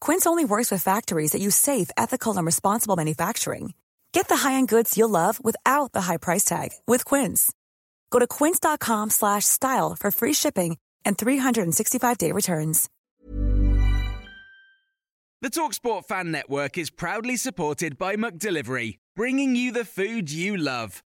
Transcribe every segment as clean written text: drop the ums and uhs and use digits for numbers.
Quince only works with factories that use safe, ethical, and responsible manufacturing. Get the high-end goods you'll love without the high price tag with Quince. Go to quince.com/style for free shipping and 365-day returns. The talkSPORT Fan Network is proudly supported by McDelivery, bringing you the food you love.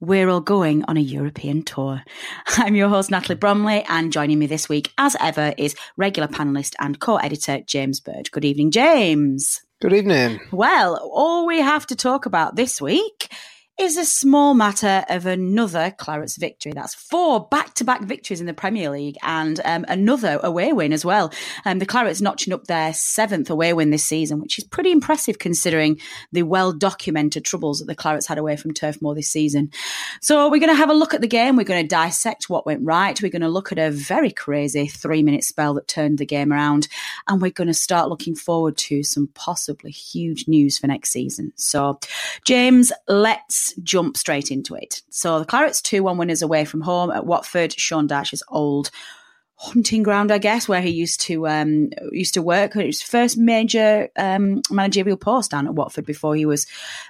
we're all going on a European tour. I'm your host, Natalie Bromley, and joining me this week, as ever, is regular panellist and co-editor James Bird. Good evening, James. Good evening. Well, all we have to talk about this week is a small matter of another Clarets victory. That's 4 back-to-back victories in the Premier League and another away win as well. The Clarets notching up their 7th away win this season, which is pretty impressive considering the well-documented troubles that the Clarets had away from Turf Moor this season. So we're going to have a look at the game. We're going to dissect what went right. We're going to look at a very crazy 3-minute spell that turned the game around. And we're going to start looking forward to some possibly huge news for next season. So, James, let's jump straight into it. So the Clarets 2-1 winners away from home at Watford, Sean Dyche's old hunting ground, I guess, where he used to work. His first major managerial post down at Watford before he was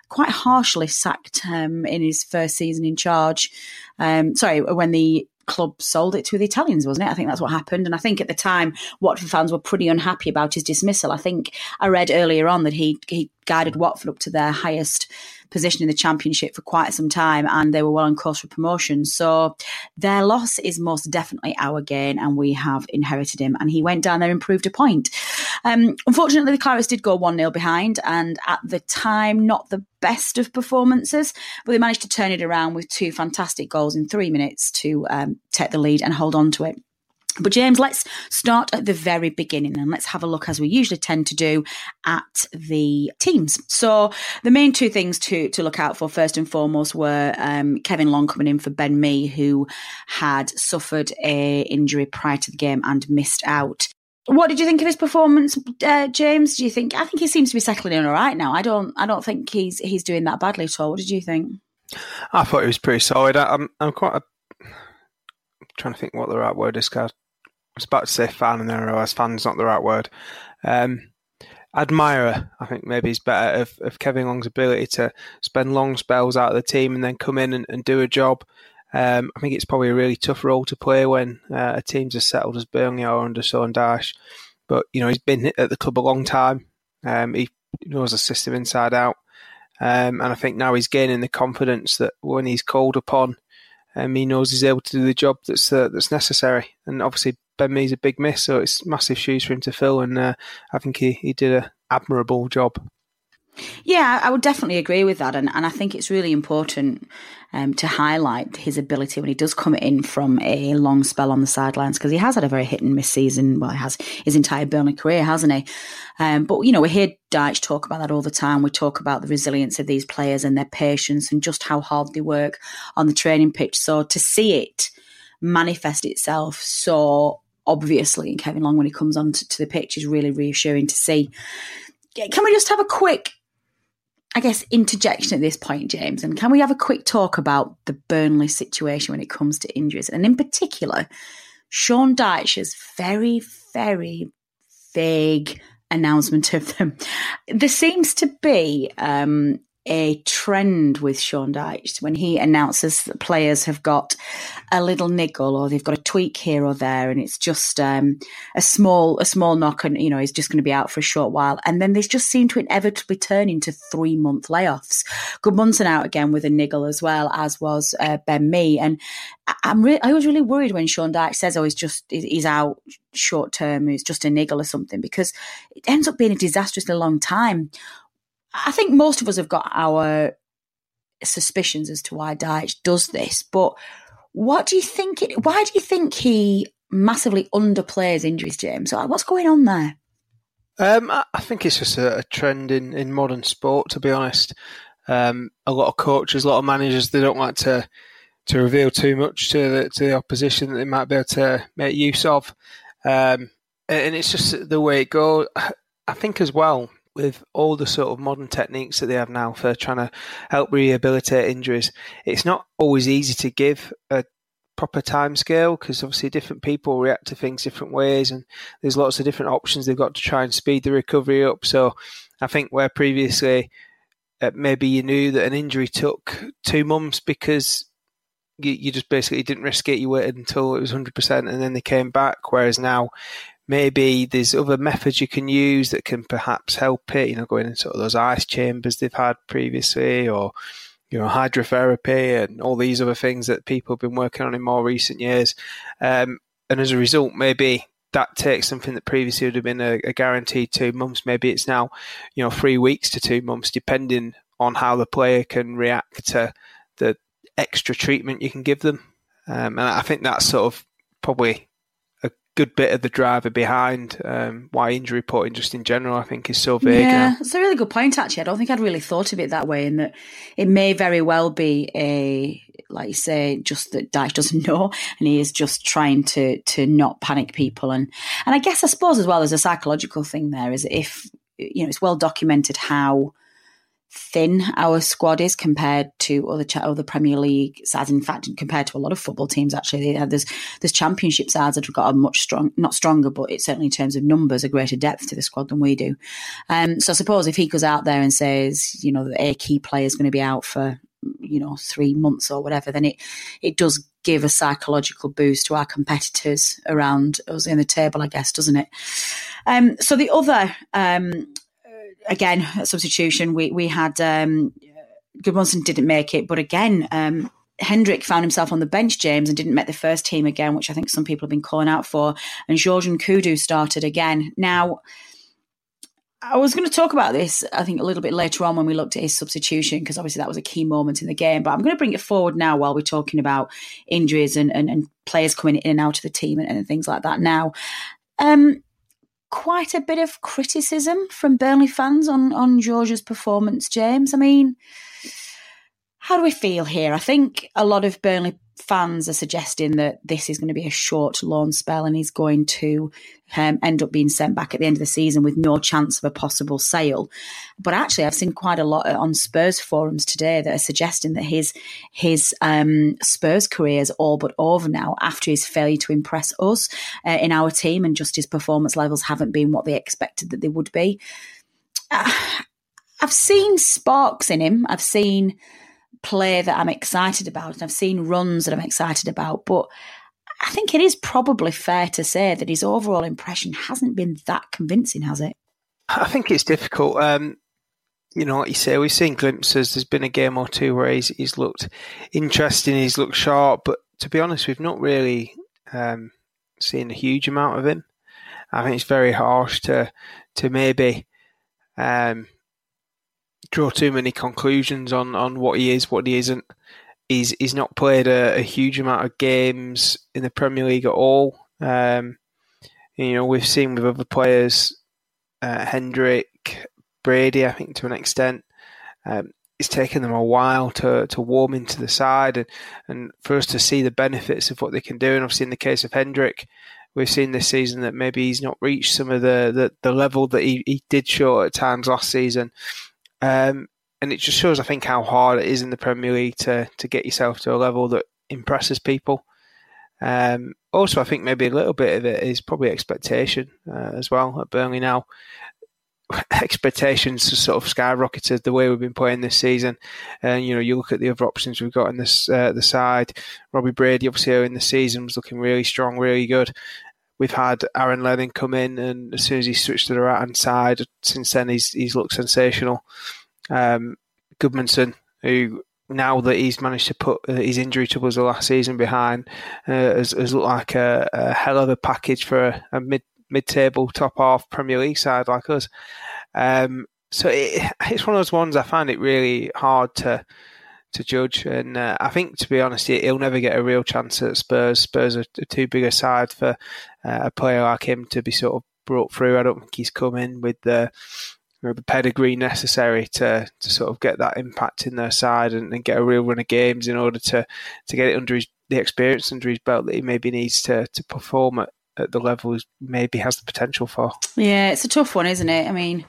quite harshly sacked in his first season in charge. When the club sold it to the Italians, wasn't it? I think that's what happened. And I think at the time, Watford fans were pretty unhappy about his dismissal. I think I read earlier on that he guided Watford up to their highest position in the Championship for quite some time, and they were well on course for promotion. So their loss is most definitely our gain, and we have inherited him. And he went down there and proved a point. Unfortunately, the Clarets did go 1-0 behind, and at the time, not the best of performances, but they managed to turn it around with 2 fantastic goals in 3 minutes to take the lead and hold on to it. But James, let's start at the very beginning and let's have a look, as we usually tend to do, at the teams. So the main 2 things to look out for, first and foremost, were Kevin Long coming in for Ben Mee, who had suffered an injury prior to the game and missed out. What did you think of his performance, James? I think he seems to be settling in all right now. I don't think he's doing that badly at all. What did you think? I thought he was pretty solid. I'm trying to think what the right word is. I was about to say fan, and then I realised fan's not the right word. Admirer, I think maybe is better, of Kevin Long's ability to spend long spells out of the team and then come in and do a job. I think it's probably a really tough role to play when a team's as settled as Burnley are under Sean Dyche. But, you know, he's been at the club a long time. He knows the system inside out. And I think now he's gaining the confidence that when he's called upon, he knows he's able to do the job that's necessary. And obviously, Ben Mee's a big miss, so it's massive shoes for him to fill. And I think he did an admirable job. Yeah, I would definitely agree with that. And I think it's really important to highlight his ability when he does come in from a long spell on the sidelines, because he has had a very hit and miss season. Well, he has his entire Burnley career, hasn't he? But, you know, we hear Dyche talk about that all the time. We talk about the resilience of these players and their patience and just how hard they work on the training pitch. So to see it manifest itself so obviously in Kevin Long when he comes onto the pitch is really reassuring to see. Can we just have a quick, I guess, interjection at this point, James, and can we have a quick talk about the Burnley situation when it comes to injuries, and in particular Sean Dyche's very, very vague announcement of them? There seems to be a trend with Sean Dyche when he announces that players have got a little niggle or they've got a tweak here or there, and it's just a small knock, and you know he's just going to be out for a short while. And then they just seem to inevitably turn into 3-month layoffs. Gudmundsson out again with a niggle as well, as was Ben Mee. And I was really worried when Sean Dyche says, "Oh, he's out short term. It's just a niggle or something," because it ends up being a disastrously long time. I think most of us have got our suspicions as to why Dyche does this, but why do you think he massively underplays injuries, James? What's going on there? I think it's just a trend in modern sport, to be honest. A lot of coaches, a lot of managers, they don't like to reveal too much to the opposition that they might be able to make use of. And it's just the way it goes. I think as well, with all the sort of modern techniques that they have now for trying to help rehabilitate injuries, it's not always easy to give a proper timescale because obviously different people react to things different ways, and there's lots of different options they've got to try and speed the recovery up. So I think where previously maybe you knew that an injury took 2 months because you just basically didn't risk it, you waited until it was 100% and then they came back, whereas now maybe there's other methods you can use that can perhaps help it, you know, going into sort of those ice chambers they've had previously, or, you know, hydrotherapy and all these other things that people have been working on in more recent years. And as a result, maybe that takes something that previously would have been a guaranteed 2 months. Maybe it's now, you know, 3 weeks to 2 months, depending on how the player can react to the extra treatment you can give them. And I think that's sort of probably good bit of the driver behind why injury reporting just in general I think is so vague. Yeah, it's a really good point actually. I don't think I'd really thought of it that way, in that it may very well be a, like you say, just that Dyche doesn't know and he is just trying to not panic people. And I guess, I suppose as well, there's a psychological thing there, is if, you know, it's well documented how thin our squad is compared to other Premier League sides. In fact, compared to a lot of football teams, actually, there's Championship sides that have got a much not stronger, but it's certainly in terms of numbers a greater depth to the squad than we do. So I suppose if he goes out there and says, you know, that a key player is going to be out for, you know, 3 months or whatever, then it does give a psychological boost to our competitors around us in the table, I guess, doesn't it? So the other. Again, substitution, we had Gudmundsson didn't make it, but again, Hendrick found himself on the bench, James, and didn't make the first team again, which I think some people have been calling out for. And Georgian Kudu started again. Now, I was going to talk about this, I think, a little bit later on when we looked at his substitution, because obviously that was a key moment in the game. But I'm going to bring it forward now while we're talking about injuries and players coming in and out of the team and things like that now. Quite a bit of criticism from Burnley fans on Georgia's performance, James. I mean, how do we feel here? I think a lot of Burnley fans are suggesting that this is going to be a short loan spell and he's going to end up being sent back at the end of the season with no chance of a possible sale. But actually, I've seen quite a lot on Spurs forums today that are suggesting that his Spurs career is all but over now after his failure to impress us in our team, and just his performance levels haven't been what they expected that they would be. I've seen sparks in him. I've seen play that I'm excited about, and I've seen runs that I'm excited about, but I think it is probably fair to say that his overall impression hasn't been that convincing, has it? I think it's difficult. You know, like you say, we've seen glimpses. There's been a game or two where he's looked interesting, he's looked sharp, but to be honest, we've not really seen a huge amount of him. I think it's very harsh to maybe draw too many conclusions on what he is, what he isn't. He's not played a huge amount of games in the Premier League at all. You know, we've seen with other players, Hendrick, Brady, I think to an extent, it's taken them a while to warm into the side and for us to see the benefits of what they can do. And obviously in the case of Hendrick, we've seen this season that maybe he's not reached some of the level that he did show at times last season. And it just shows, I think, how hard it is in the Premier League to get yourself to a level that impresses people. Also, I think maybe a little bit of it is probably expectation as well at Burnley now. expectations have sort of skyrocketed the way we've been playing this season. And, you know, you look at the other options we've got in this the side. Robbie Brady, obviously, early in the season was looking really strong, really good. We've had Aaron Lennon come in, and as soon as he switched to the right-hand side, since then he's looked sensational. Gudmundsson, who now that he's managed to put his injury troubles the last season behind, has looked like a hell of a package for a mid-table, top-half Premier League side like us. So it's one of those ones I find it really hard to judge, and I think, to be honest, he'll never get a real chance at Spurs. Spurs are too big a side for a player like him to be sort of brought through. I don't think he's come in with the pedigree necessary to sort of get that impact in their side and get a real run of games in order to get it under the experience under his belt that he maybe needs to perform at the level he maybe has the potential for. Yeah, it's a tough one, isn't it? I mean,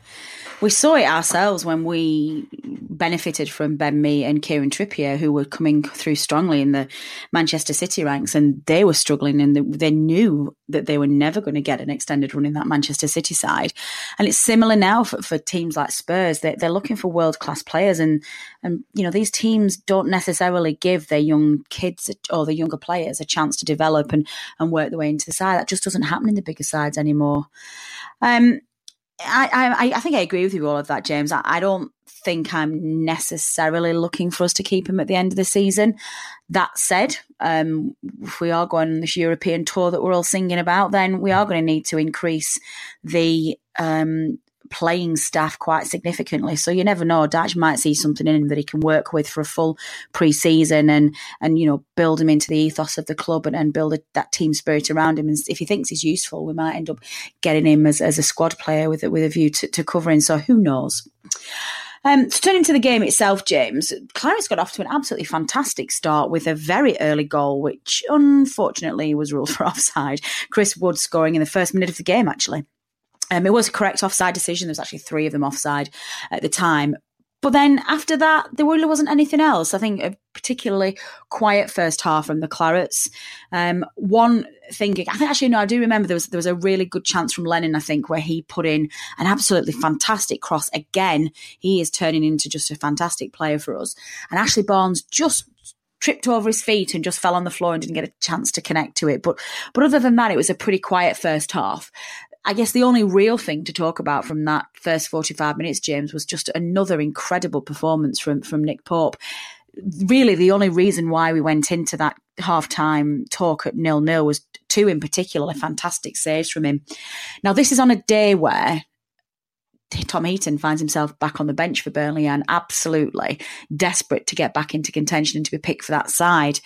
we saw it ourselves when we benefited from Ben Mee and Kieran Trippier, who were coming through strongly in the Manchester City ranks, and they were struggling, and they knew that they were never going to get an extended run in that Manchester City side. And it's similar now for teams like Spurs. They're looking for world-class players, and you know, these teams don't necessarily give their young kids or the younger players a chance to develop and work their way into the side. That just doesn't happen in the bigger sides anymore. I think I agree with you all of that, James. I don't think I'm necessarily looking for us to keep him at the end of the season. That said, if we are going on this European tour that we're all singing about, then we are going to need to increase the playing staff quite significantly. So you never know, Dyche might see something in him that he can work with for a full pre-season and you know, build him into the ethos of the club and build that team spirit around him. And if he thinks he's useful, we might end up getting him as a squad player with a view to covering. So who knows? So turning to the game itself, James, Clarence got off to an absolutely fantastic start with a very early goal, which unfortunately was ruled for offside. Chris Wood scoring in the first minute of the game, actually. It was a correct offside decision. There was actually three of them offside at the time. But then after that, there really wasn't anything else. I think a particularly quiet first half from the Clarets. One thing, I think actually, no, I do remember there was a really good chance from Lennon, I think, where he put in an absolutely fantastic cross. Again, he is turning into just a fantastic player for us. And Ashley Barnes just tripped over his feet and just fell on the floor and didn't get a chance to connect to it. But other than that, it was a pretty quiet first half. I guess the only real thing to talk about from that first 45 minutes, James, was just another incredible performance from Nick Pope. Really, the only reason why we went into that half-time talk at 0-0 was two in particular, fantastic saves from him. Now, this is on a day where Tom Heaton finds himself back on the bench for Burnley and absolutely desperate to get back into contention and to be picked for that side.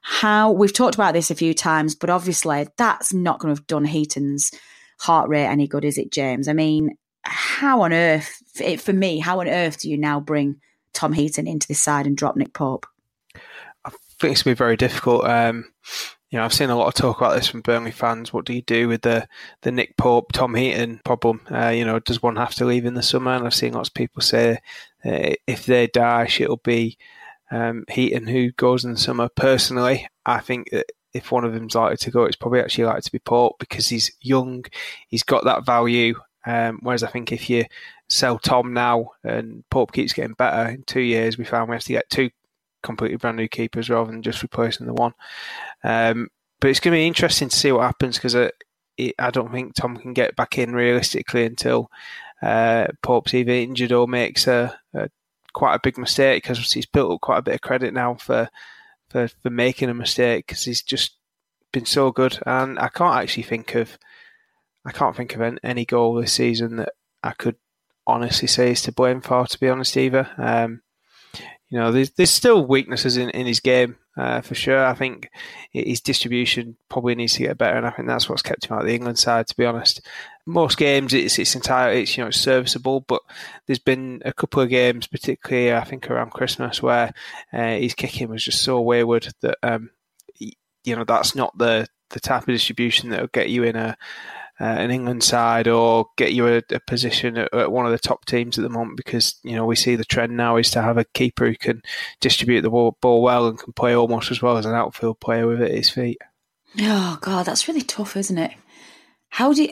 How we've talked about this a few times, but obviously that's not going to have done Heaton's heart rate any good, is it, James? I mean, how on earth do you now bring Tom Heaton into this side and drop Nick Pope? I think it's going to be very difficult. You know, I've seen a lot of talk about this from Burnley fans. What do you do with the Nick Pope, Tom Heaton problem? You know, does one have to leave in the summer? And I've seen lots of people say if they die, it'll be Heaton who goes in the summer. Personally, I think that if one of them's likely to go, it's probably actually likely to be Pope because he's young, he's got that value. Whereas I think if you sell Tom now and Pope keeps getting better, in 2 years we found we have to get two completely brand new keepers rather than just replacing the one. But it's going to be interesting to see what happens because I don't think Tom can get back in realistically until Pope's either injured or makes quite a big mistake because he's built up quite a bit of credit now for making a mistake because he's just been so good, and I can't actually think of any goal this season that I could honestly say is to blame for, to be honest, either. You know, there's still weaknesses in his game for sure. I think his distribution probably needs to get better, and I think that's what's kept him out of the England side, to be honest. Most games it's serviceable, but there's been a couple of games, particularly I think around Christmas, where his kicking was just so wayward that you know, that's not the type of distribution that will get you in an England side or get you a position at one of the top teams at the moment, because you know, we see the trend now is to have a keeper who can distribute the ball well and can play almost as well as an outfield player with it at his feet. Oh God, that's really tough, isn't it? How do you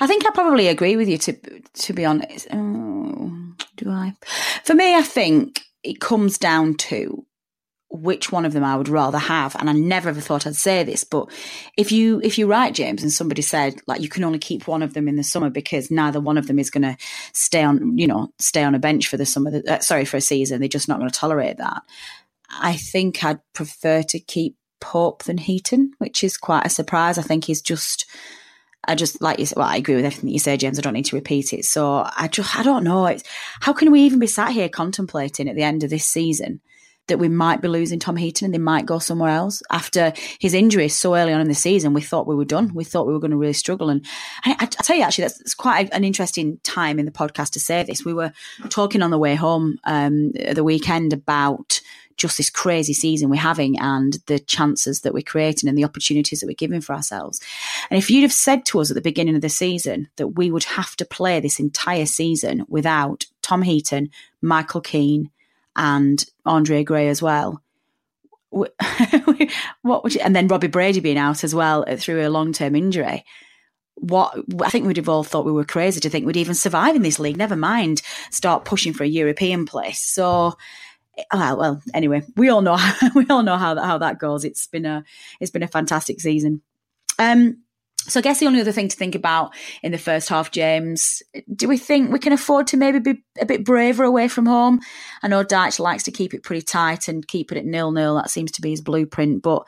I think I probably agree with you, to be honest. Oh, do I? For me, I think it comes down to which one of them I would rather have. And I never ever thought I'd say this, but if you're right, James, and somebody said, like, you can only keep one of them in the summer because neither one of them is going to stay on a bench for the summer, for a season. They're just not going to tolerate that. I think I'd prefer to keep Pope than Heaton, which is quite a surprise. I think he's just... like you said, well, I agree with everything that you say, James. I don't need to repeat it. So I don't know. How can we even be sat here contemplating at the end of this season that we might be losing Tom Heaton and they might go somewhere else? After his injury so early on in the season, we thought we were done. We thought we were going to really struggle. And I tell you, actually, that's quite an interesting time in the podcast to say this. We were talking on the way home the weekend about just this crazy season we're having and the chances that we're creating and the opportunities that we're giving for ourselves. And if you'd have said to us at the beginning of the season that we would have to play this entire season without Tom Heaton, Michael Keane and Andre Gray as well, what would you, and then Robbie Brady being out as well through a long-term injury, I think we'd have all thought we were crazy to think we'd even survive in this league, never mind start pushing for a European place. So... well, anyway, we all know how that goes. It's been a fantastic season. So I guess the only other thing to think about in the first half, James, do we think we can afford to maybe be a bit braver away from home? I know Dyche likes to keep it pretty tight and keep it at 0-0. That seems to be his blueprint, but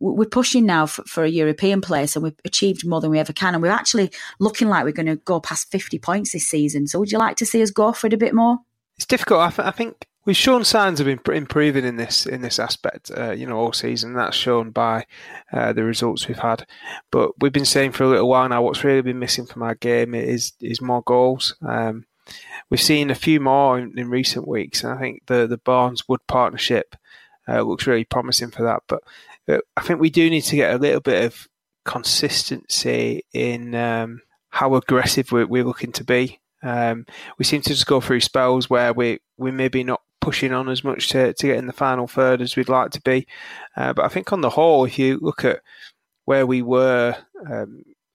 we're pushing now for a European place and we've achieved more than we ever can. And we're actually looking like we're going to go past 50 points this season. So would you like to see us go for it a bit more? It's difficult. I think we've shown signs of improving in this aspect, all season. That's shown by the results we've had. But we've been saying for a little while now, what's really been missing from our game is more goals. We've seen a few more in recent weeks, and I think the Barnes-Wood partnership looks really promising for that. But I think we do need to get a little bit of consistency in how aggressive we're looking to be. We seem to just go through spells where we're maybe not pushing on as much to get in the final third as we'd like to be. But I think on the whole, if you look at where we were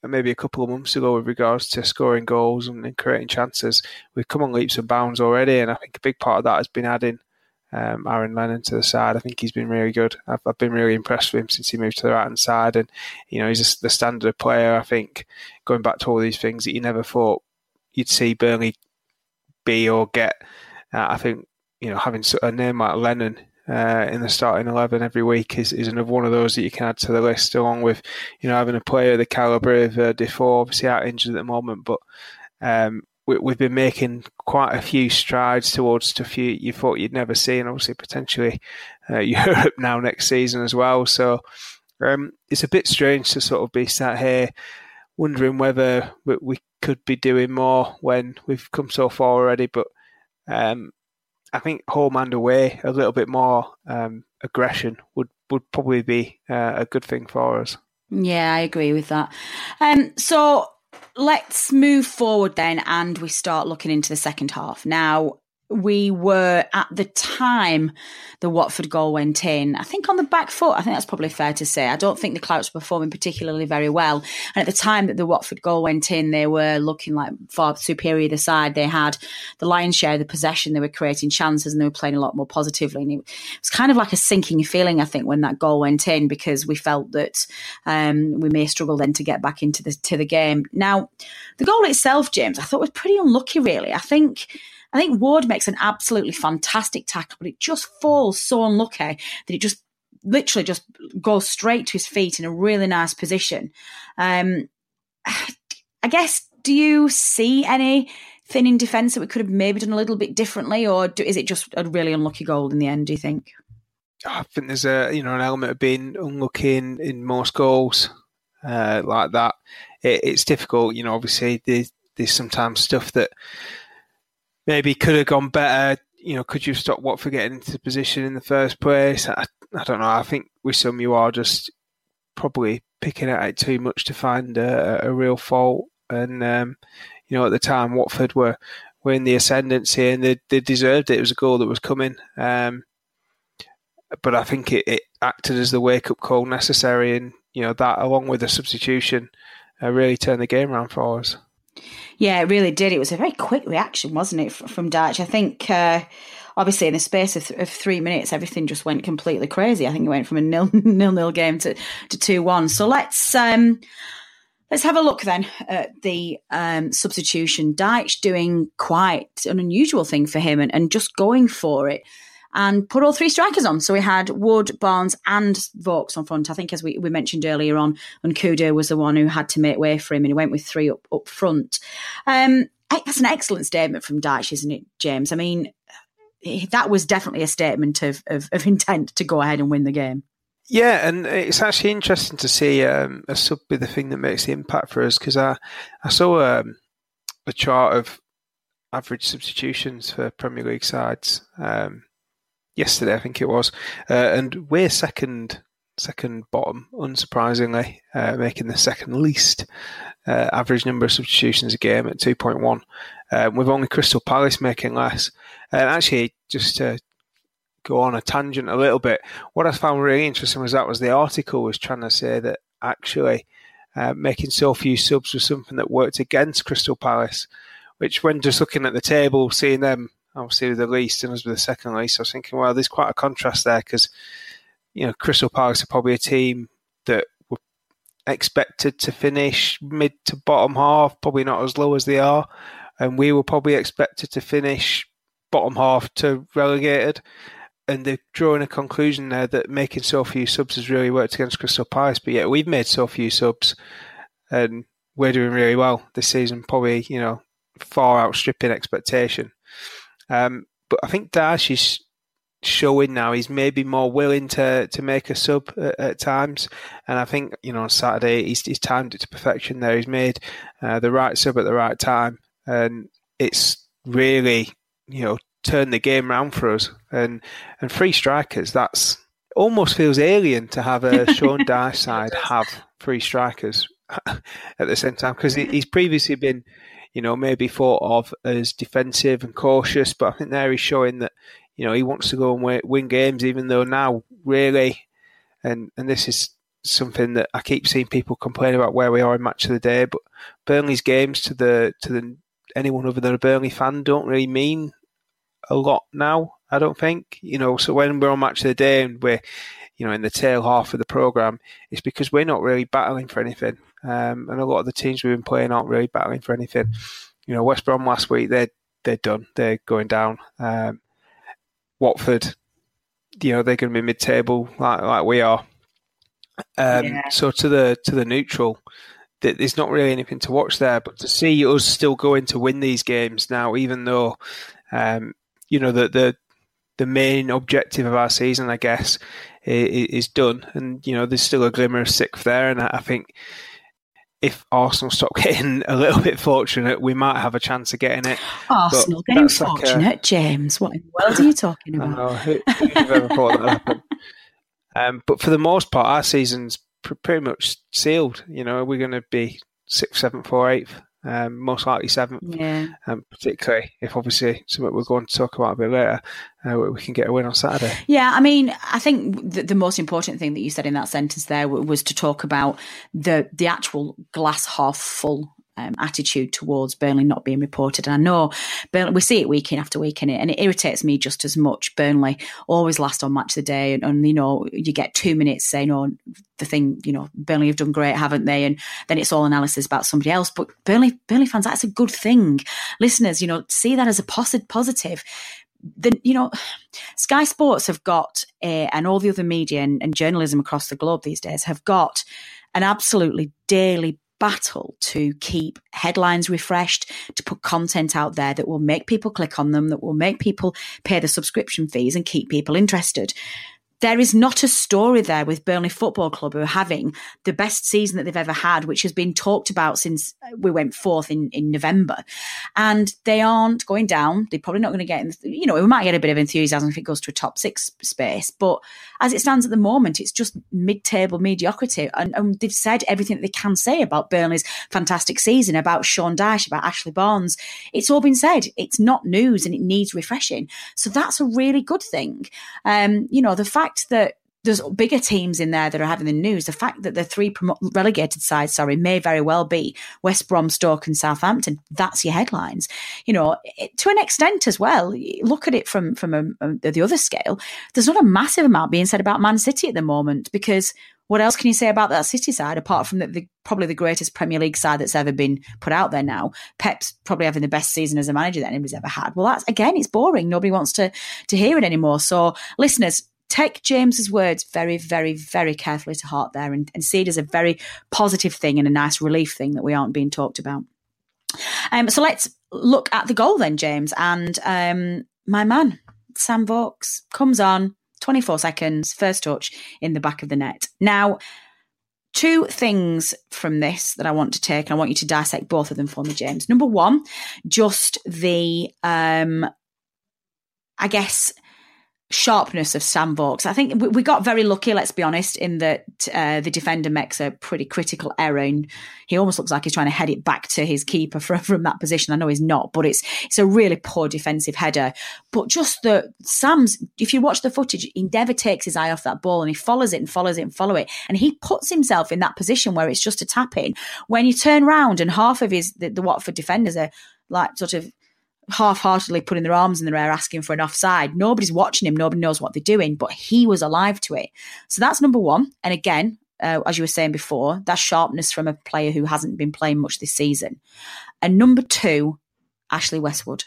maybe a couple of months ago with regards to scoring goals and creating chances, we've come on leaps and bounds already. And I think a big part of that has been adding Aaron Lennon to the side. I think he's been really good. I've been really impressed with him since he moved to the right-hand side. And, he's just the standard player, I think, going back to all these things that you never thought you'd see Burnley be or get. I think, having a name like Lennon in the starting 11 every week is another one of those that you can add to the list, along with, having a player of the calibre of Defour, obviously out injured at the moment. But we've been making quite a few strides towards stuff you thought you'd never see, and obviously potentially Europe now next season as well. So it's a bit strange to sort of be sat here wondering whether we could be doing more when we've come so far already. But I think home and away, a little bit more aggression would probably be a good thing for us. Yeah, I agree with that. So let's move forward then, and we start looking into the second half. Now, we were, at the time the Watford goal went in, I think on the back foot. I think that's probably fair to say. I don't think the Clouts were performing particularly very well. And at the time that the Watford goal went in, they were looking like far superior the side. They had the lion's share of the possession. They were creating chances and they were playing a lot more positively. And it was kind of like a sinking feeling, I think, when that goal went in, because we felt that we may struggle then to get back into the game. Now, the goal itself, James, I thought was pretty unlucky, really. I think Ward makes an absolutely fantastic tackle, but it just falls so unlucky that it just literally just goes straight to his feet in a really nice position. I guess, do you see anything in defence that we could have maybe done a little bit differently, or is it just a really unlucky goal in the end, do you think? I think there's an element of being unlucky in most goals like that. It's difficult. Obviously there's sometimes stuff that maybe could have gone better. Could you have stopped Watford getting into position in the first place? I don't know. I think with some you are just probably picking at it too much to find a real fault. And, at the time Watford were in the ascendancy and they deserved it. It was a goal that was coming. But I think it acted as the wake-up call necessary. And, that along with the substitution really turned the game around for us. Yeah, it really did. It was a very quick reaction, wasn't it, from Dyche? I think, obviously, in the space of 3 minutes, everything just went completely crazy. I think it went from a 0-0 game to 2-1. So let's have a look then at the substitution. Dyche doing quite an unusual thing for him and just going for it. And put all three strikers on. So we had Wood, Barnes and Vokes on front. I think as we mentioned earlier on, and Kudu was the one who had to make way for him and he went with three up front. That's an excellent statement from Dyche, isn't it, James? I mean, that was definitely a statement of intent to go ahead and win the game. Yeah, and it's actually interesting to see a sub be the thing that makes the impact for us because I saw a chart of average substitutions for Premier League sides. Yesterday, I think it was, and we're second bottom, unsurprisingly, making the second least average number of substitutions a game at 2.1. With only Crystal Palace making less. And actually, just to go on a tangent a little bit, what I found really interesting was the article was trying to say that actually making so few subs was something that worked against Crystal Palace, which when just looking at the table, seeing them obviously with the least and us with the second least, I was thinking, well, there's quite a contrast there because, you know, Crystal Palace are probably a team that were expected to finish mid to bottom half, probably not as low as they are, and we were probably expected to finish bottom half to relegated. And they've drawn a conclusion there that making so few subs has really worked against Crystal Palace, but yet we've made so few subs and we're doing really well this season, probably, you know, far outstripping expectation. But I think Dyche is showing now he's maybe more willing to make a sub at times. And I think, you know, on Saturday, he's timed it to perfection there. He's made the right sub at the right time. And it's really, you know, turned the game round for us. And three strikers, that's almost feels alien to have a Sean Dyche side have three strikers at the same time. Because he's previously been, you know, maybe thought of as defensive and cautious, but I think there he's showing that, you know, he wants to go and win games, even though now really, and this is something that I keep seeing people complain about where we are in Match of the Day, but Burnley's games to anyone other than a Burnley fan don't really mean a lot now, I don't think. You know, so when we're on Match of the Day and we're, you know, in the tail half of the programme, it's because we're not really battling for anything. And a lot of the teams we've been playing aren't really battling for anything. You know, West Brom last week, they're done. They're going down. Watford, you know, they're going to be mid-table like we are. So to the neutral, there's not really anything to watch there. But to see us still going to win these games now, even though, you know, the main objective of our season, I guess, is done. And, you know, there's still a glimmer of sixth there. And I think if Arsenal stop getting a little bit fortunate, we might have a chance of getting it. Arsenal getting fortunate, like James. What in the world are you talking about? I don't know. Who'd ever thought that happened? But for the most part, our season's pretty much sealed. You know, we're going to be 6th, 7th or 8th, most likely 7th. Yeah. Particularly if obviously something we're going to talk about a bit later, we can get a win on Saturday. Yeah, I mean, I think the most important thing that you said in that sentence there was to talk about the actual glass half full attitude towards Burnley not being reported. And I know Burnley, we see it week in after week in it, and it irritates me just as much. Burnley always last on Match of the Day, and you know, you get 2 minutes saying, "Oh, the thing, you know, Burnley have done great, haven't they?" And then it's all analysis about somebody else. But Burnley fans, that's a good thing. Listeners, you know, see that as a positive. The, you know, Sky Sports have got and all the other media and journalism across the globe these days have got an absolutely daily battle to keep headlines refreshed, to put content out there that will make people click on them, that will make people pay the subscription fees and keep people interested. There is not a story there with Burnley Football Club, who are having the best season that they've ever had, which has been talked about since we went fourth in November. And they aren't going down. They're probably not going to get, you know, we might get a bit of enthusiasm if it goes to a top six space. But as it stands at the moment, it's just mid-table mediocrity. And they've said everything that they can say about Burnley's fantastic season, about Sean Dyche, about Ashley Barnes. It's all been said. It's not news and it needs refreshing. So that's a really good thing. You know, the fact that there's bigger teams in there that are having the news. The fact that the three relegated sides, may very well be West Brom, Stoke and Southampton. That's your headlines. You know, to an extent as well, look at it from the other scale. There's not a massive amount being said about Man City at the moment, because what else can you say about that City side apart from that the probably the greatest Premier League side that's ever been put out there now? Pep's probably having the best season as a manager that anybody's ever had. Well, that's, again, it's boring. Nobody wants to hear it anymore. So listeners, take James's words very, very, very carefully to heart there, and see it as a very positive thing and a nice relief thing that we aren't being talked about. So let's look at the goal then, James. And my man, Sam Vokes, comes on, 24 seconds, first touch in the back of the net. Now, two things from this that I want to take, and I want you to dissect both of them for me, James. Number one, just the, I guess, sharpness of Sam Vokes. I think we got very lucky, let's be honest, in that the defender makes a pretty critical error, and he almost looks like he's trying to head it back to his keeper from that position. I know he's not, but it's a really poor defensive header. But just the Sam's, if you watch the footage, he never takes his eye off that ball, and he follows it and follows it and follows it, and he puts himself in that position where it's just a tap in. When you turn round and half of the Watford defenders are like sort of half-heartedly putting their arms in the air asking for an offside. Nobody's watching him. Nobody knows what they're doing, but he was alive to it. So that's number one. And again, as you were saying before, that sharpness from a player who hasn't been playing much this season. And number two, Ashley Westwood.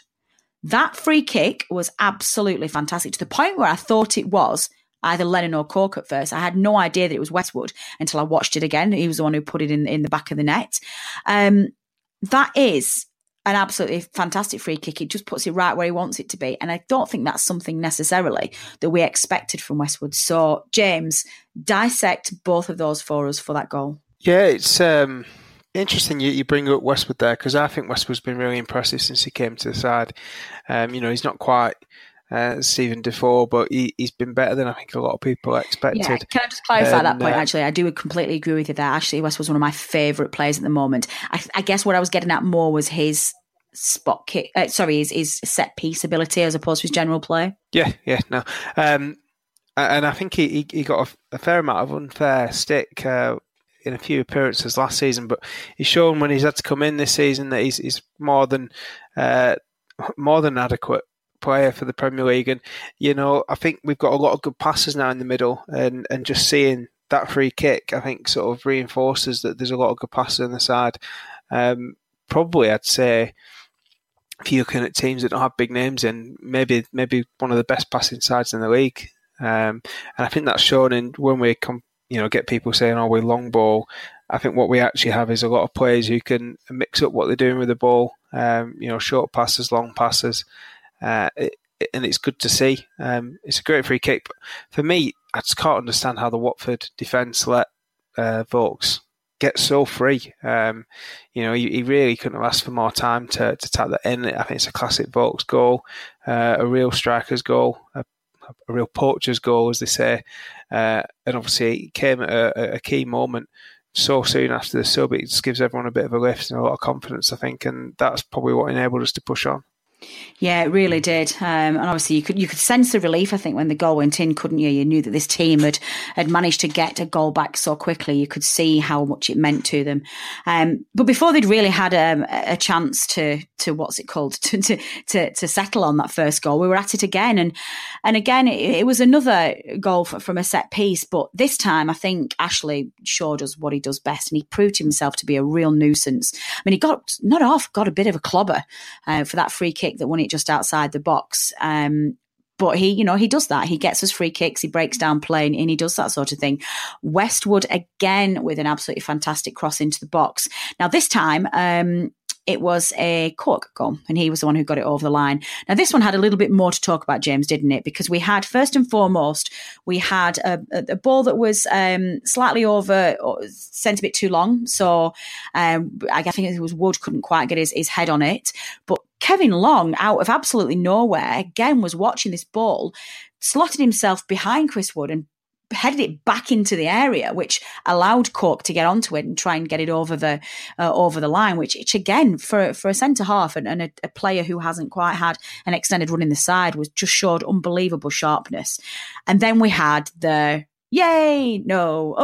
That free kick was absolutely fantastic, to the point where I thought it was either Lennon or Cork at first. I had no idea that it was Westwood until I watched it again. He was the one who put it in the back of the net. That is an absolutely fantastic free kick. It just puts it right where he wants it to be. And I don't think that's something necessarily that we expected from Westwood. So, James, dissect both of those for us for that goal. Yeah, it's interesting you bring up Westwood there, because I think Westwood's been really impressive since he came to the side. You know, he's not quite Steven Defour, but he's been better than I think a lot of people expected. Yeah. Can I just clarify that point, actually? I do completely agree with you there. Ashley West was one of my favourite players at the moment. I guess what I was getting at more was his spot kick, his set piece ability as opposed to his general play. Yeah, no. And I think he got a fair amount of unfair stick in a few appearances last season, but he's shown when he's had to come in this season that he's more than adequate player for the Premier League. And, you know, I think we've got a lot of good passes now in the middle, and just seeing that free kick, I think, sort of reinforces that there's a lot of good passes on the side. Probably, I'd say, if you're looking at teams that don't have big names in, maybe one of the best passing sides in the league. And I think that's shown in when we get people saying, oh, we long ball. I think what we actually have is a lot of players who can mix up what they're doing with the ball, short passes, long passes. And it's good to see. It's a great free kick. But for me, I just can't understand how the Watford defence let Vokes get so free. He really couldn't have asked for more time to tap that in. I think it's a classic Vokes goal, a real striker's goal, a real poacher's goal, as they say. And obviously, it came at a key moment so soon after the sub. It just gives everyone a bit of a lift and a lot of confidence, I think. And that's probably what enabled us to push on. Yeah, it really did, and obviously you could sense the relief, I think, when the goal went in, couldn't you? You knew that this team had managed to get a goal back so quickly. You could see how much it meant to them. But before they'd really had a chance to settle on that first goal, we were at it again, and again it was another goal from a set piece. But this time, I think Ashley showed us what he does best, and he proved himself to be a real nuisance. I mean, he got a bit of a clobber for that free kick that won it just outside the box. But he does that. He gets us free kicks. He breaks down play, and he does that sort of thing. Westwood again with an absolutely fantastic cross into the box. Now this time, it was a Cork goal, and he was the one who got it over the line. Now, this one had a little bit more to talk about, James, didn't it? Because we had, first and foremost, a ball that was slightly over, sent a bit too long. So I think it was Wood couldn't quite get his head on it. But Kevin Long, out of absolutely nowhere, again, was watching this ball, slotted himself behind Chris Wood and headed it back into the area, which allowed Cork to get onto it and try and get it over the line, which again, for a centre-half and a player who hasn't quite had an extended run in the side, was just showed unbelievable sharpness. And then we had the Yay! No!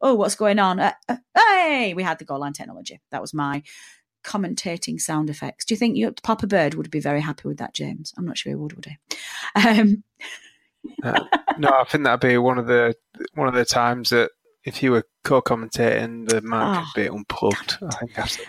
Oh! What's going on? Hey! We had the goal line technology. That was my commentating sound effects. Do you think Papa Bird would be very happy with that, James? I'm not sure he would he? No, I think that'd be one of the times that if you were co-commentating, the mic would be unplugged.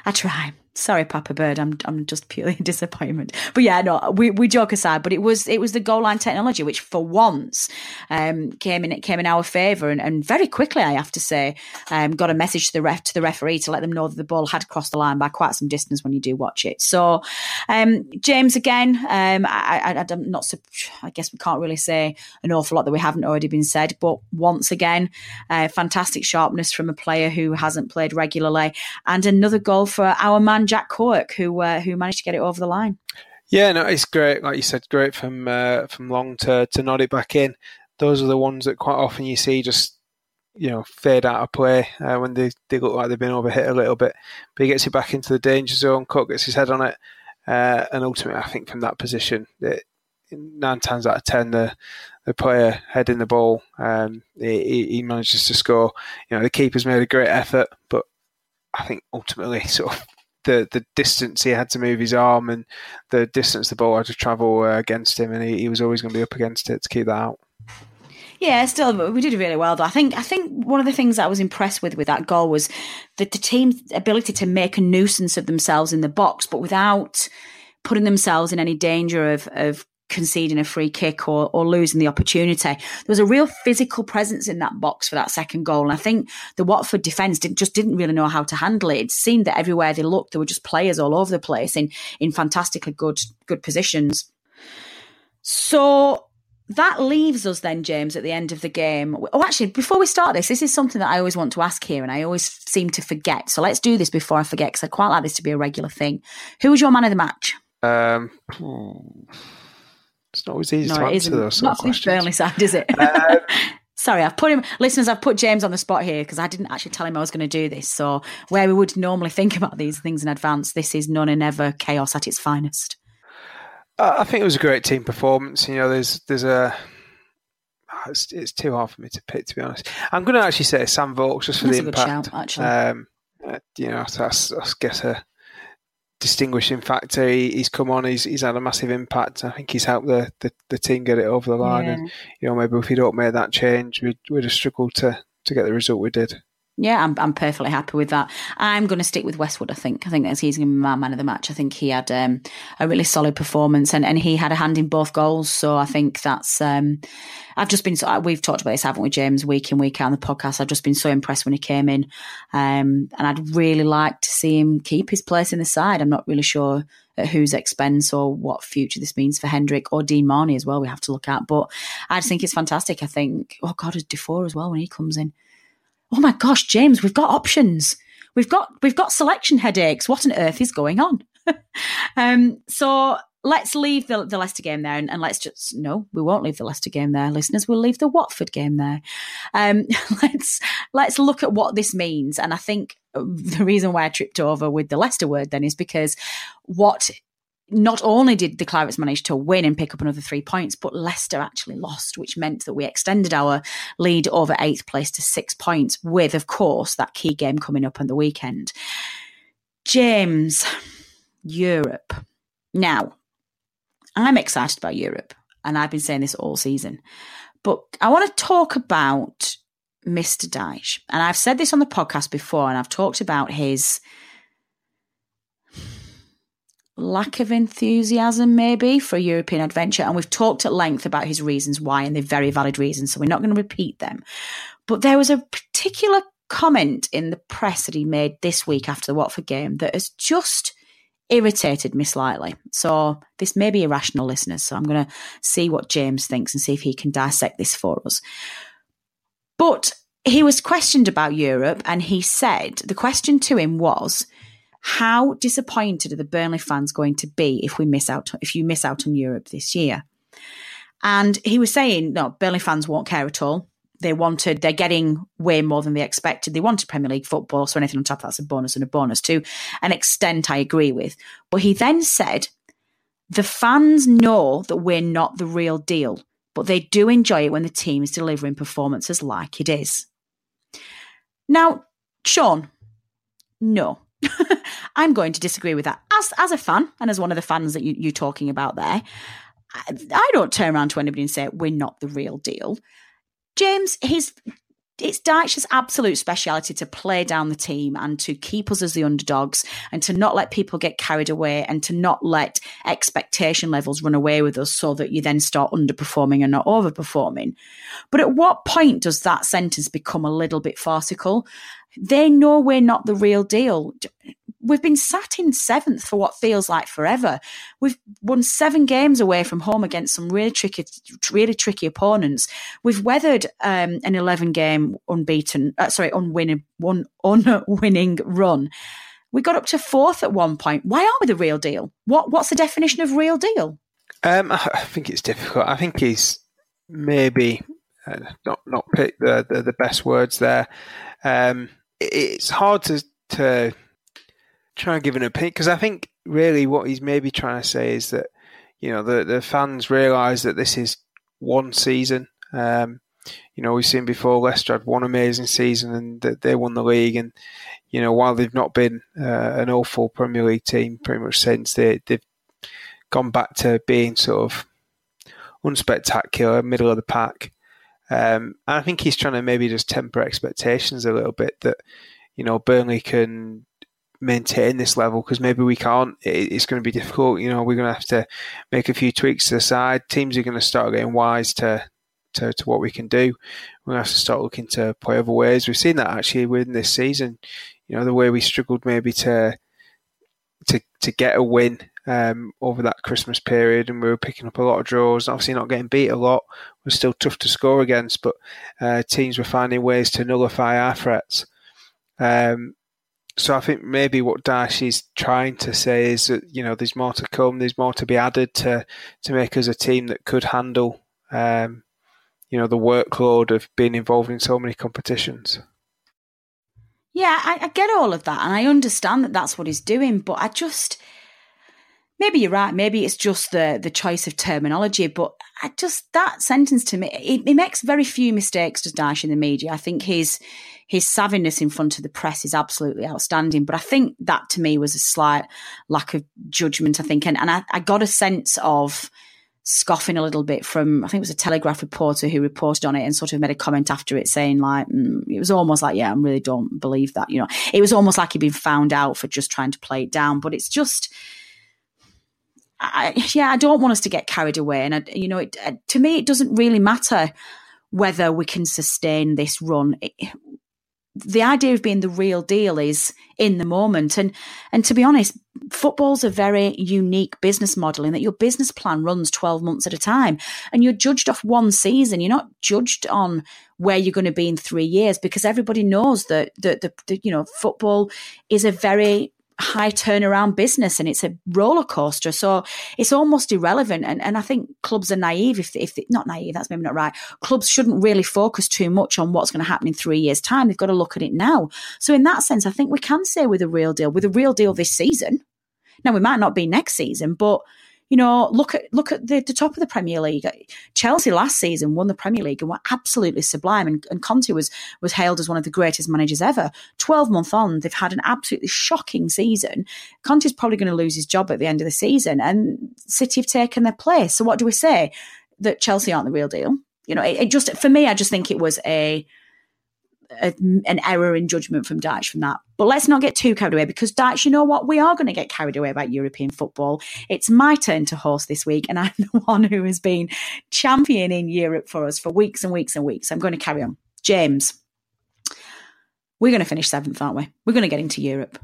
I try. Sorry, Papa Bird. I'm just purely a disappointment. But yeah, no, we joke aside. But it was the goal line technology, which for once came in our favour, and very quickly, I have to say, got a message to the referee to let them know that the ball had crossed the line by quite some distance when you do watch it. So, James, again, I'm not. I guess we can't really say an awful lot that we haven't already been said. But once again, fantastic sharpness from a player who hasn't played regularly, and another goal for our man. Jack Cork, who managed to get it over the line. Yeah, no, it's great. Like you said, great from Long to nod it back in. Those are the ones that quite often you see just, fade out of play when they look like they've been overhit a little bit. But he gets it back into the danger zone. Cork gets his head on it. And ultimately, I think from that position, 9 times out of 10, the player heading the ball, he manages to score. The keeper's made a great effort, but I think ultimately sort of the distance he had to move his arm and the distance the ball had to travel against him, and he was always going to be up against it to keep that out. Yeah, still, we did really well, though. I think one of the things I was impressed with that goal was the team's ability to make a nuisance of themselves in the box, but without putting themselves in any danger of conceding a free kick or losing the opportunity. There was a real physical presence in that box for that second goal, and I think the Watford defence didn't really know how to handle it. It seemed that everywhere they looked, there were just players all over the place in fantastically good positions. So that leaves us then, James, at the end of the game. Oh, actually, before we start this is something that I always want to ask here, and I always seem to forget. So let's do this before I forget, because I'd quite like this to be a regular thing. Who was your man of the match? It's not always easy to answer those sort of questions. Not Burnley side, is it? Sorry, I've put James on the spot here because I didn't actually tell him I was going to do this. So where we would normally think about these things in advance, this is none and ever chaos at its finest. I think it was a great team performance. It's too hard for me to pick, to be honest. I'm going to actually say Sam Vokes just for the impact. That's a good shout, actually. I guess distinguishing factor. He's come on. He's had a massive impact. I think he's helped the team get it over the line. Yeah. And maybe if he don't make that change, we'd have struggled to get the result we did. Yeah, I'm perfectly happy with that. I'm going to stick with Westwood. I think he's going to be my man of the match. I think he had a really solid performance, and he had a hand in both goals. So I think that's. We've talked about this, haven't we, James? Week in, week out on the podcast. I've just been so impressed when he came in, and I'd really like to see him keep his place in the side. I'm not really sure at whose expense or what future this means for Hendrick or Dean Marnie as well. We have to look at, but I just think it's fantastic. I think Defour as well when he comes in. Oh my gosh, James, we've got options. We've got selection headaches. What on earth is going on? So let's leave the Leicester game there and let's just... No, we won't leave the Leicester game there, listeners. We'll leave the Watford game there. Let's look at what this means. And I think the reason why I tripped over with the Leicester word then is because not only did the Clarets manage to win and pick up another 3 points, but Leicester actually lost, which meant that we extended our lead over 8th place to 6 points with, of course, that key game coming up on the weekend. James, Europe. Now, I'm excited about Europe, and I've been saying this all season, but I want to talk about Mr. Dyche. And I've said this on the podcast before, and I've talked about his... lack of enthusiasm maybe for a European adventure, and we've talked at length about his reasons why, and they're very valid reasons, so we're not going to repeat them. But there was a particular comment in the press that he made this week after the Watford game that has just irritated me slightly. So this may be irrational, listeners, so I'm going to see what James thinks and see if he can dissect this for us. But he was questioned about Europe, and he said the question to him was, how disappointed are the Burnley fans going to be if you miss out on Europe this year? And he was saying, no, Burnley fans won't care at all. They're getting way more than they expected. They wanted Premier League football, so anything on top of that's a bonus, and a bonus to an extent I agree with. But he then said, the fans know that we're not the real deal but they do enjoy it when the team is delivering performances like it is. Now, Sean, no, I'm going to disagree with that. As a fan, and as one of the fans that you're talking about there, I don't turn around to anybody and say, we're not the real deal. James, it's Dyche's absolute speciality to play down the team and to keep us as the underdogs and to not let people get carried away and to not let expectation levels run away with us so that you then start underperforming and not overperforming. But at what point does that sentence become a little bit farcical? They know we're not the real deal. We've been sat in seventh for what feels like forever. We've won 7 games away from home against some really tricky opponents. We've weathered an 11-game unwinning run. We got up to 4th at one point. Why aren't we the real deal? What's the definition of real deal? I think it's difficult. I think he's maybe not picked the best words there. It's hard to try and give an opinion, because I think really what he's maybe trying to say is that, you know, the fans realise that this is one season. You know, we've seen before Leicester had one amazing season and they won the league, and, you know, while they've not been an awful Premier League team pretty much since, they've gone back to being sort of unspectacular, middle of the pack. And I think he's trying to maybe just temper expectations a little bit, that, you know, Burnley can maintain this level, because maybe we can't. It's going to be difficult. You know, we're going to have to make a few tweaks to the side. Teams are going to start getting wise to what we can do. We're going to have to start looking to play other ways. We've seen that actually within this season. You know, the way we struggled maybe to get a win over that Christmas period, and we were picking up a lot of draws, obviously not getting beat a lot. We're still tough to score against, but teams were finding ways to nullify our threats. So I think maybe what Dyche is trying to say is that, you know, there's more to come, there's more to be added to make us a team that could handle, you know, the workload of being involved in so many competitions. Yeah, I get all of that, and I understand that that's what he's doing, but I just, maybe you're right, maybe it's just the choice of terminology, but I just, that sentence to me, he makes very few mistakes, does Dyche, in the media. I think his savviness in front of the press is absolutely outstanding. But I think that, to me, was a slight lack of judgment, I think. And I got a sense of scoffing a little bit from, I think it was a Telegraph reporter who reported on it and sort of made a comment after it saying, like, it was almost like, yeah, I really don't believe that. You know, it was almost like he'd been found out for just trying to play it down. But it's just, I don't want us to get carried away. And, to me, it doesn't really matter whether we can sustain this run. The idea of being the real deal is in the moment. And to be honest, football's a very unique business model in that your business plan runs 12 months at a time, and you're judged off one season. You're not judged on where you're going to be in 3 years, because everybody knows that you know, football is a very high turnaround business and it's a roller coaster. So it's almost irrelevant. And I think clubs are naive. Not naive, that's maybe not right. Clubs shouldn't really focus too much on what's going to happen in 3 years' time. They've got to look at it now. So in that sense, I think we can say we're the real deal this season. Now, we might not be next season, but, you know, look at the top of the Premier League. Chelsea last season won the Premier League and were absolutely sublime. And Conte was hailed as one of the greatest managers ever. 12 months on, they've had an absolutely shocking season. Conte's probably going to lose his job at the end of the season, and City have taken their place. So what do we say? That Chelsea aren't the real deal? You know, it just, for me, I just think it was an error in judgment from Dyche from that. But let's not get too carried away, because Dyche, you know what? We are going to get carried away about European football. It's my turn to host this week, and I'm the one who has been championing Europe for us for weeks and weeks and weeks. I'm going to carry on. James, we're going to finish 7th, aren't we? We're going to get into Europe.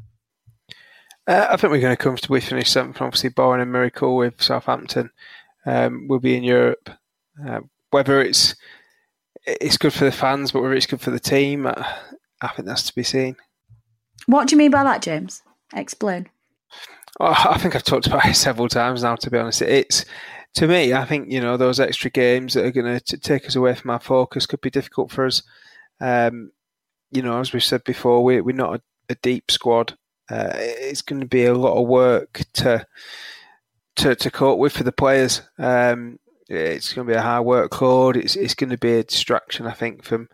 I think we're going to comfortably finish 7th, obviously barring a miracle with Southampton. We'll be in Europe. Whether it's good for the fans, but whether it's good for the team, I think that's to be seen. What do you mean by that, James? Explain. Oh, I think I've talked about it several times now, to be honest. It's, to me, I think, you know, those extra games that are going to take us away from our focus could be difficult for us. You know, as we've said before, we're not a deep squad. It's going to be a lot of work to cope with for the players. It's going to be a high workload. It's going to be a distraction, I think, from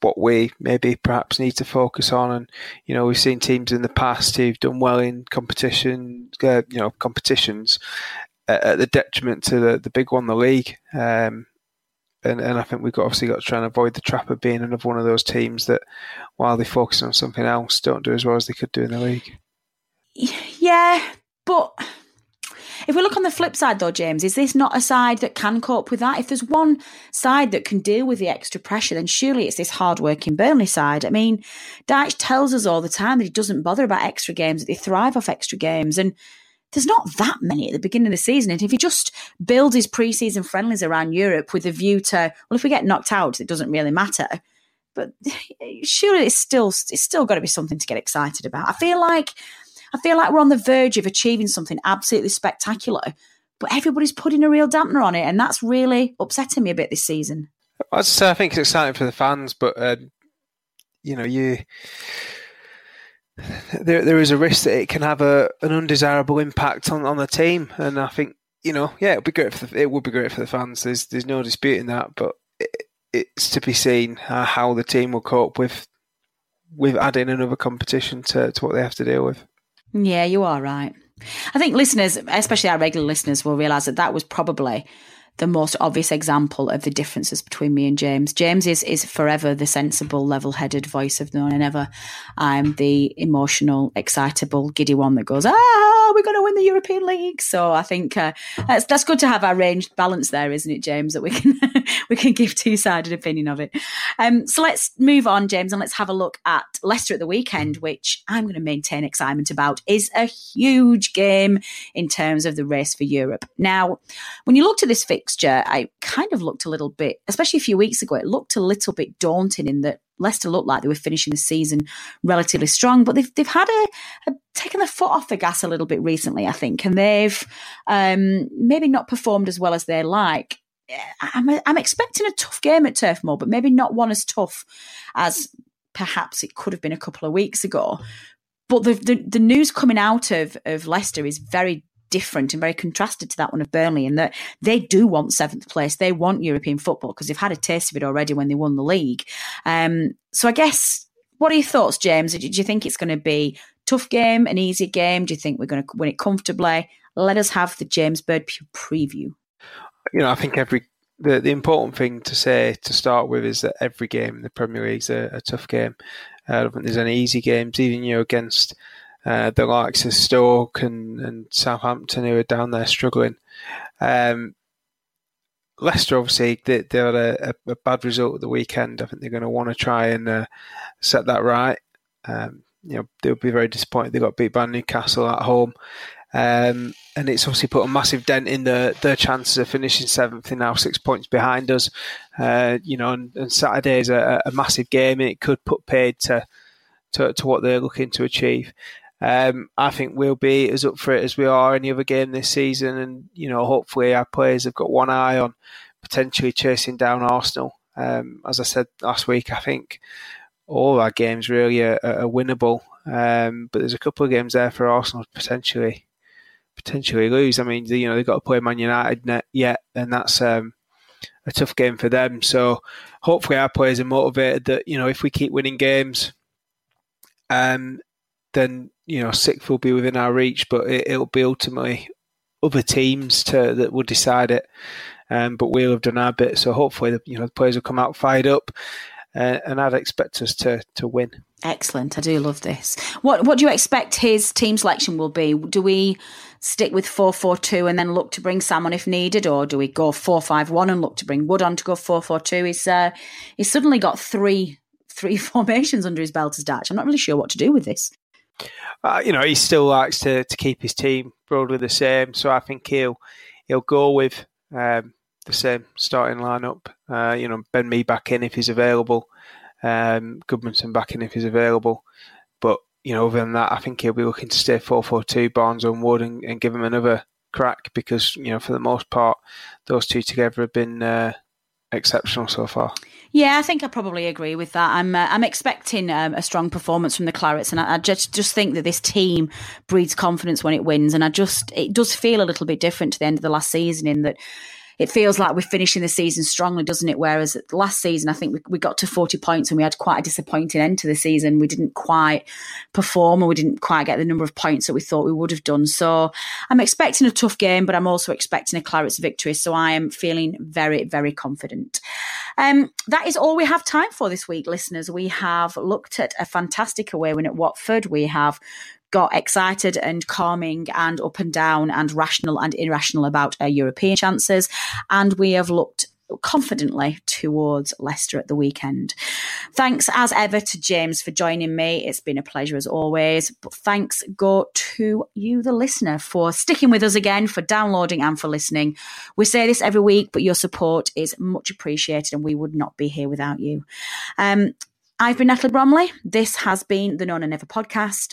what we maybe perhaps need to focus on. And, you know, we've seen teams in the past who've done well in competitions at the detriment to the big one, the league. And I think we've obviously got to try and avoid the trap of being another one of those teams that, while they focus on something else, don't do as well as they could do in the league. Yeah, but if we look on the flip side though, James, is this not a side that can cope with that? If there's one side that can deal with the extra pressure, then surely it's this hard-working Burnley side. I mean, Dyche tells us all the time that he doesn't bother about extra games, that they thrive off extra games, and there's not that many at the beginning of the season. And if he just builds his pre-season friendlies around Europe with a view to, well, if we get knocked out, it doesn't really matter. But surely it's still got to be something to get excited about. I feel like we're on the verge of achieving something absolutely spectacular, but everybody's putting a real dampener on it, and that's really upsetting me a bit this season. I'd say I think it's exciting for the fans, but there is a risk that it can have an undesirable impact on the team, and I think it would be great for the fans. There's no disputing that, but it's to be seen how the team will cope with adding another competition to what they have to deal with. Yeah, you are right. I think listeners, especially our regular listeners, will realise that was probably the most obvious example of the differences between me and James. James is forever the sensible, level-headed voice of no one ever. I'm the emotional, excitable, giddy one that goes, we're going to win the European League. So I think that's good to have our ranged balance there, isn't it, James, that we can give two-sided opinion of it. So let's move on, James, and let's have a look at Leicester at the weekend, which I'm going to maintain excitement about, is a huge game in terms of the race for Europe. Now, when you looked at this fixture, I kind of looked a little bit, especially a few weeks ago, it looked a little bit daunting in that Leicester looked like they were finishing the season relatively strong, but they've had taken their foot off the gas a little bit recently, I think, and they've maybe not performed as well as they like. I'm expecting a tough game at Turf Moor, but maybe not one as tough as perhaps it could have been a couple of weeks ago. But the news coming out of Leicester is very different and very contrasted to that one of Burnley, in that they do want seventh place. They want European football because they've had a taste of it already when they won the league. So I guess, what are your thoughts, James? Do you think it's going to be a tough game, an easy game? Do you think we're going to win it comfortably? Let us have the James Bird preview. You know, I think the important thing to say to start with is that every game in the Premier League is a tough game. I don't think there's any easy games, even against the likes of Stoke and Southampton, who are down there struggling. Leicester, obviously, they had a bad result at the weekend. I think they're going to want to try and set that right. They'll be very disappointed they got beat by Newcastle at home. And it's obviously put a massive dent in their chances of finishing seventh. They're now 6 points behind us. And Saturday is a massive game, and it could put paid to what they're looking to achieve. I think we'll be as up for it as we are any other game this season, and hopefully our players have got one eye on potentially chasing down Arsenal. As I said last week, I think all our games really are winnable, but there's a couple of games there for Arsenal to potentially lose. I mean, they've got to play Man United yet, and that's a tough game for them. So hopefully our players are motivated that if we keep winning games, then sixth will be within our reach, but it'll be ultimately other teams that will decide it. But we'll have done our bit, so hopefully the players will come out fired up, and I'd expect us to win. Excellent, I do love this. What do you expect his team selection will be? Do we stick with 4-4-2 and then look to bring Sam on if needed, or do we go 4-5-1 and look to bring Wood on to go 4-4-2? He's suddenly got three formations under his belt as Dyche. I'm not really sure what to do with this. He still likes to keep his team broadly the same, so I think he'll go with the same starting lineup. Ben Mee back in if he's available, Gudmundsson back in if he's available. But other than that, I think he'll be looking to stay 4-4-2, Barnes on Wood, and give him another crack because for the most part, those two together have been exceptional so far. Yeah, I think I probably agree with that. I'm expecting a strong performance from the Clarets, and I just think that this team breeds confidence when it wins, and it does feel a little bit different to the end of the last season in that it feels like we're finishing the season strongly, doesn't it? Whereas last season, I think we got to 40 points and we had quite a disappointing end to the season. We didn't quite perform, or we didn't quite get the number of points that we thought we would have done. So I'm expecting a tough game, but I'm also expecting a Clarets victory. So I am feeling very, very confident. That is all we have time for this week, listeners. We have looked at a fantastic away win at Watford. We have got excited and calming and up and down and rational and irrational about our European chances. And we have looked confidently towards Leicester at the weekend. Thanks as ever to James for joining me. It's been a pleasure as always. But thanks go to you, the listener, for sticking with us again, for downloading and for listening. We say this every week, but your support is much appreciated and we would not be here without you. I've been Natalie Bromley. This has been the Known and Never podcast.